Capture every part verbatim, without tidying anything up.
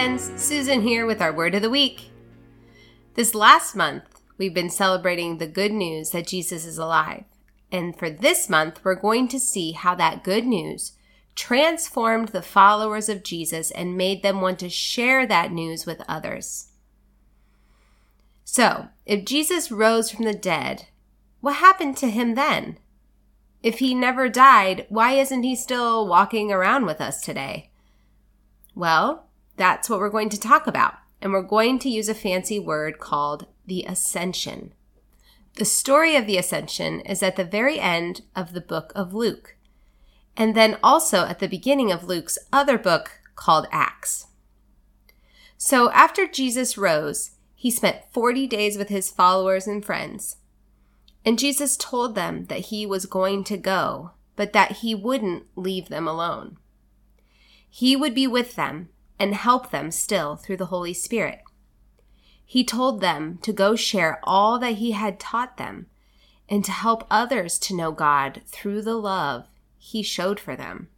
friends, Susan here with our Word of the Week. This last month, we've been celebrating the good news that Jesus is alive. And for this month, we're going to see how that good news transformed the followers of Jesus and made them want to share that news with others. So, if Jesus rose from the dead, what happened to him then? If he never died, why isn't he still walking around with us today? Well, that's what we're going to talk about, and we're going to use a fancy word called the ascension. The story of the ascension is at the very end of the book of Luke, and then also at the beginning of Luke's other book called Acts. So after Jesus rose, he spent forty days with his followers and friends. And Jesus told them that he was going to go, but that he wouldn't leave them alone. He would be with them and help them still through the Holy Spirit. He told them to go share all that he had taught them and to help others to know God through the love he showed for them.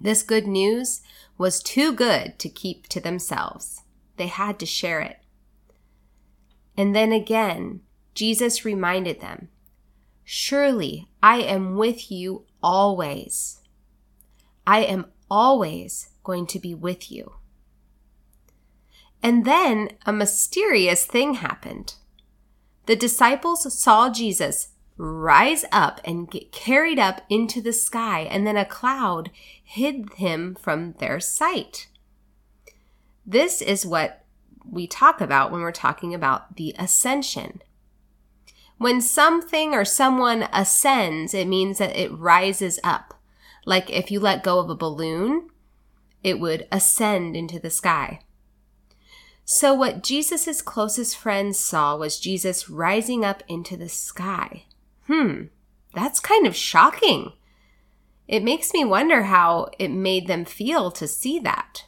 This good news was too good to keep to themselves. They had to share it. And then again, Jesus reminded them, "Surely I am with you always. I am always going to be with you." And then a mysterious thing happened. The disciples saw Jesus rise up and get carried up into the sky, and then a cloud hid him from their sight. This is what we talk about when we're talking about the ascension. When something or someone ascends, it means that it rises up. Like if you let go of a balloon, it would ascend into the sky. So what Jesus' closest friends saw was Jesus rising up into the sky. Hmm, that's kind of shocking. It makes me wonder how it made them feel to see that.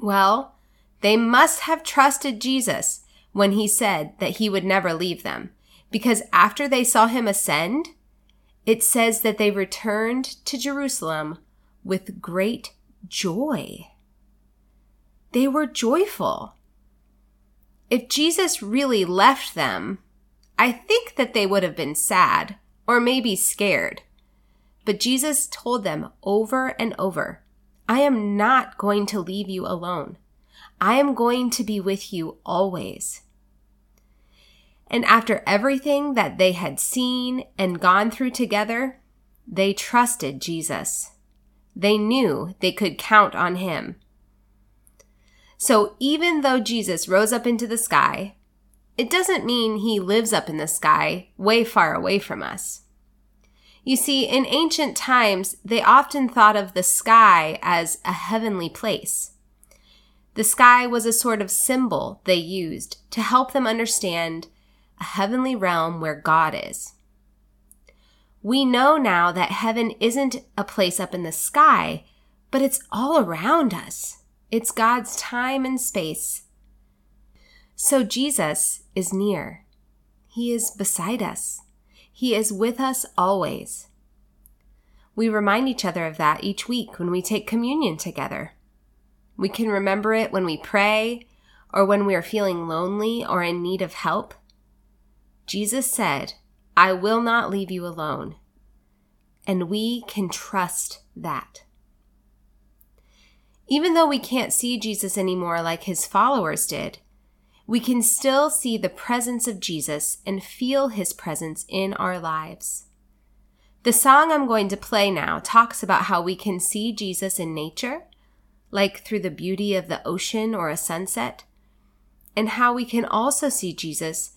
Well, they must have trusted Jesus when he said that he would never leave them, because after they saw him ascend, it says that they returned to Jerusalem with great joy. They were joyful. If Jesus really left them, I think that they would have been sad or maybe scared. But Jesus told them over and over, "I am not going to leave you alone. I am going to be with you always." And after everything that they had seen and gone through together, they trusted Jesus. They knew they could count on him. So even though Jesus rose up into the sky, it doesn't mean he lives up in the sky way far away from us. You see, in ancient times, they often thought of the sky as a heavenly place. The sky was a sort of symbol they used to help them understand a heavenly realm where God is. We know now that heaven isn't a place up in the sky, but it's all around us. It's God's time and space. So Jesus is near. He is beside us. He is with us always. We remind each other of that each week when we take communion together. We can remember it when we pray or when we are feeling lonely or in need of help. Jesus said, "I will not leave you alone." And we can trust that. Even though we can't see Jesus anymore like his followers did, we can still see the presence of Jesus and feel his presence in our lives. The song I'm going to play now talks about how we can see Jesus in nature, like through the beauty of the ocean or a sunset, and how we can also see Jesus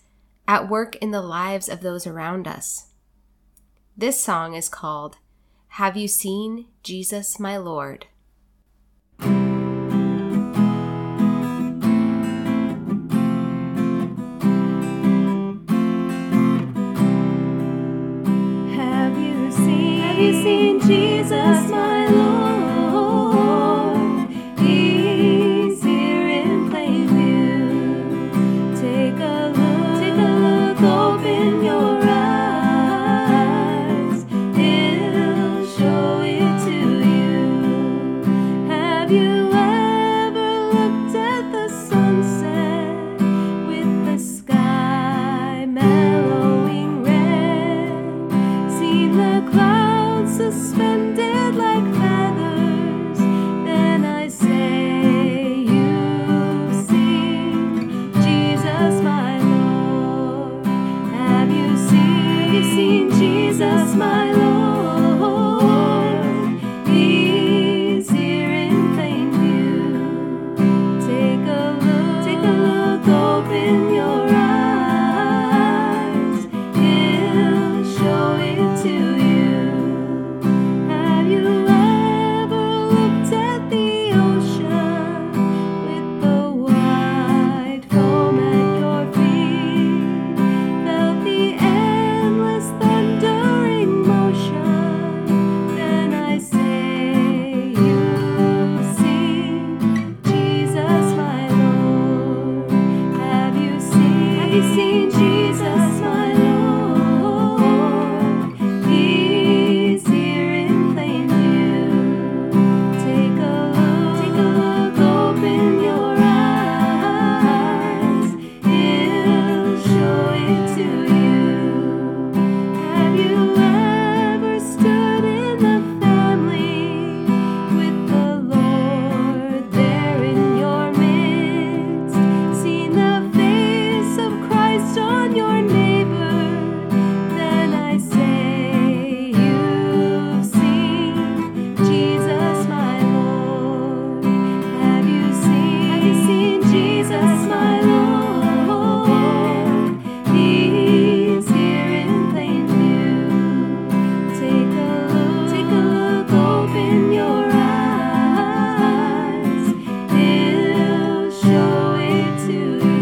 at work in the lives of those around us. This song is called, "Have You Seen Jesus, My Lord?" Have you seen, have you seen Jesus, my Lord? You clouds suspended like feathers, then I say, you've seen Jesus, my Lord. Have you seen, you've seen Jesus, my Lord? Have you seen Jesus, my Lord? He's here in plain view. Take a look, take a look, open your eyes. He'll show it to you. Have you ever stood in the family with the Lord there in your midst? Seen the your neighbor, then I say, you've seen Jesus, my Lord. Have you seen, have you seen Jesus, my Lord? He's here in plain view. Take a look, take a look, open your eyes. He'll show it to you.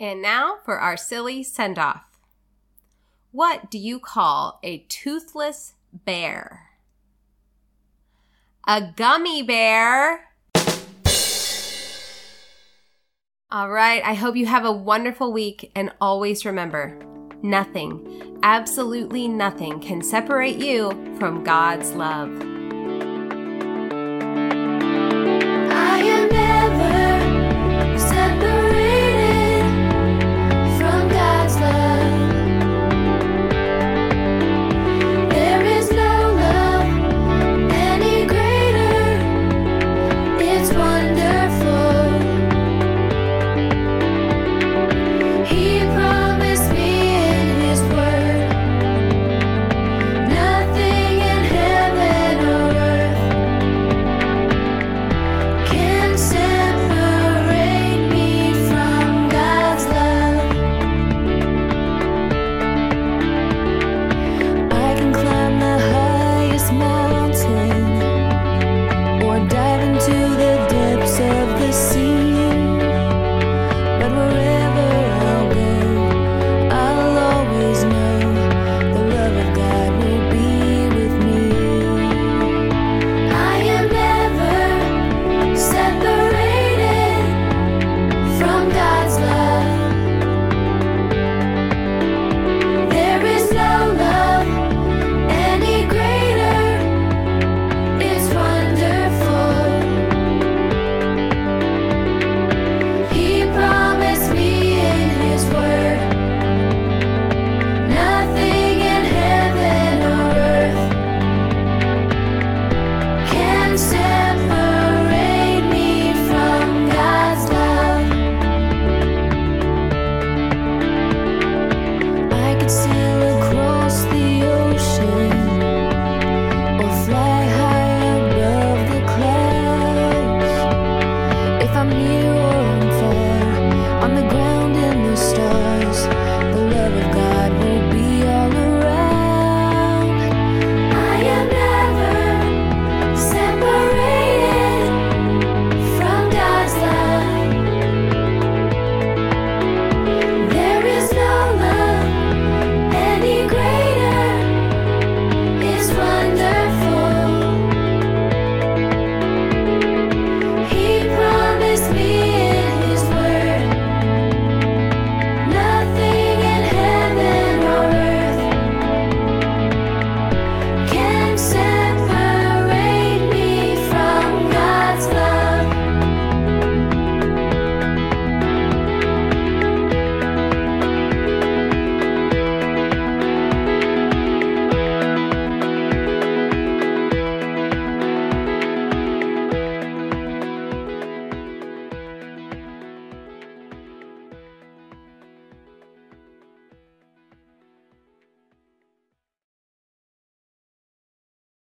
And now for our silly send-off. What do you call a toothless bear? A gummy bear. All right, I hope you have a wonderful week, and always remember, nothing, absolutely nothing can separate you from God's love. I'm near or I'm far, on the ground in the stars.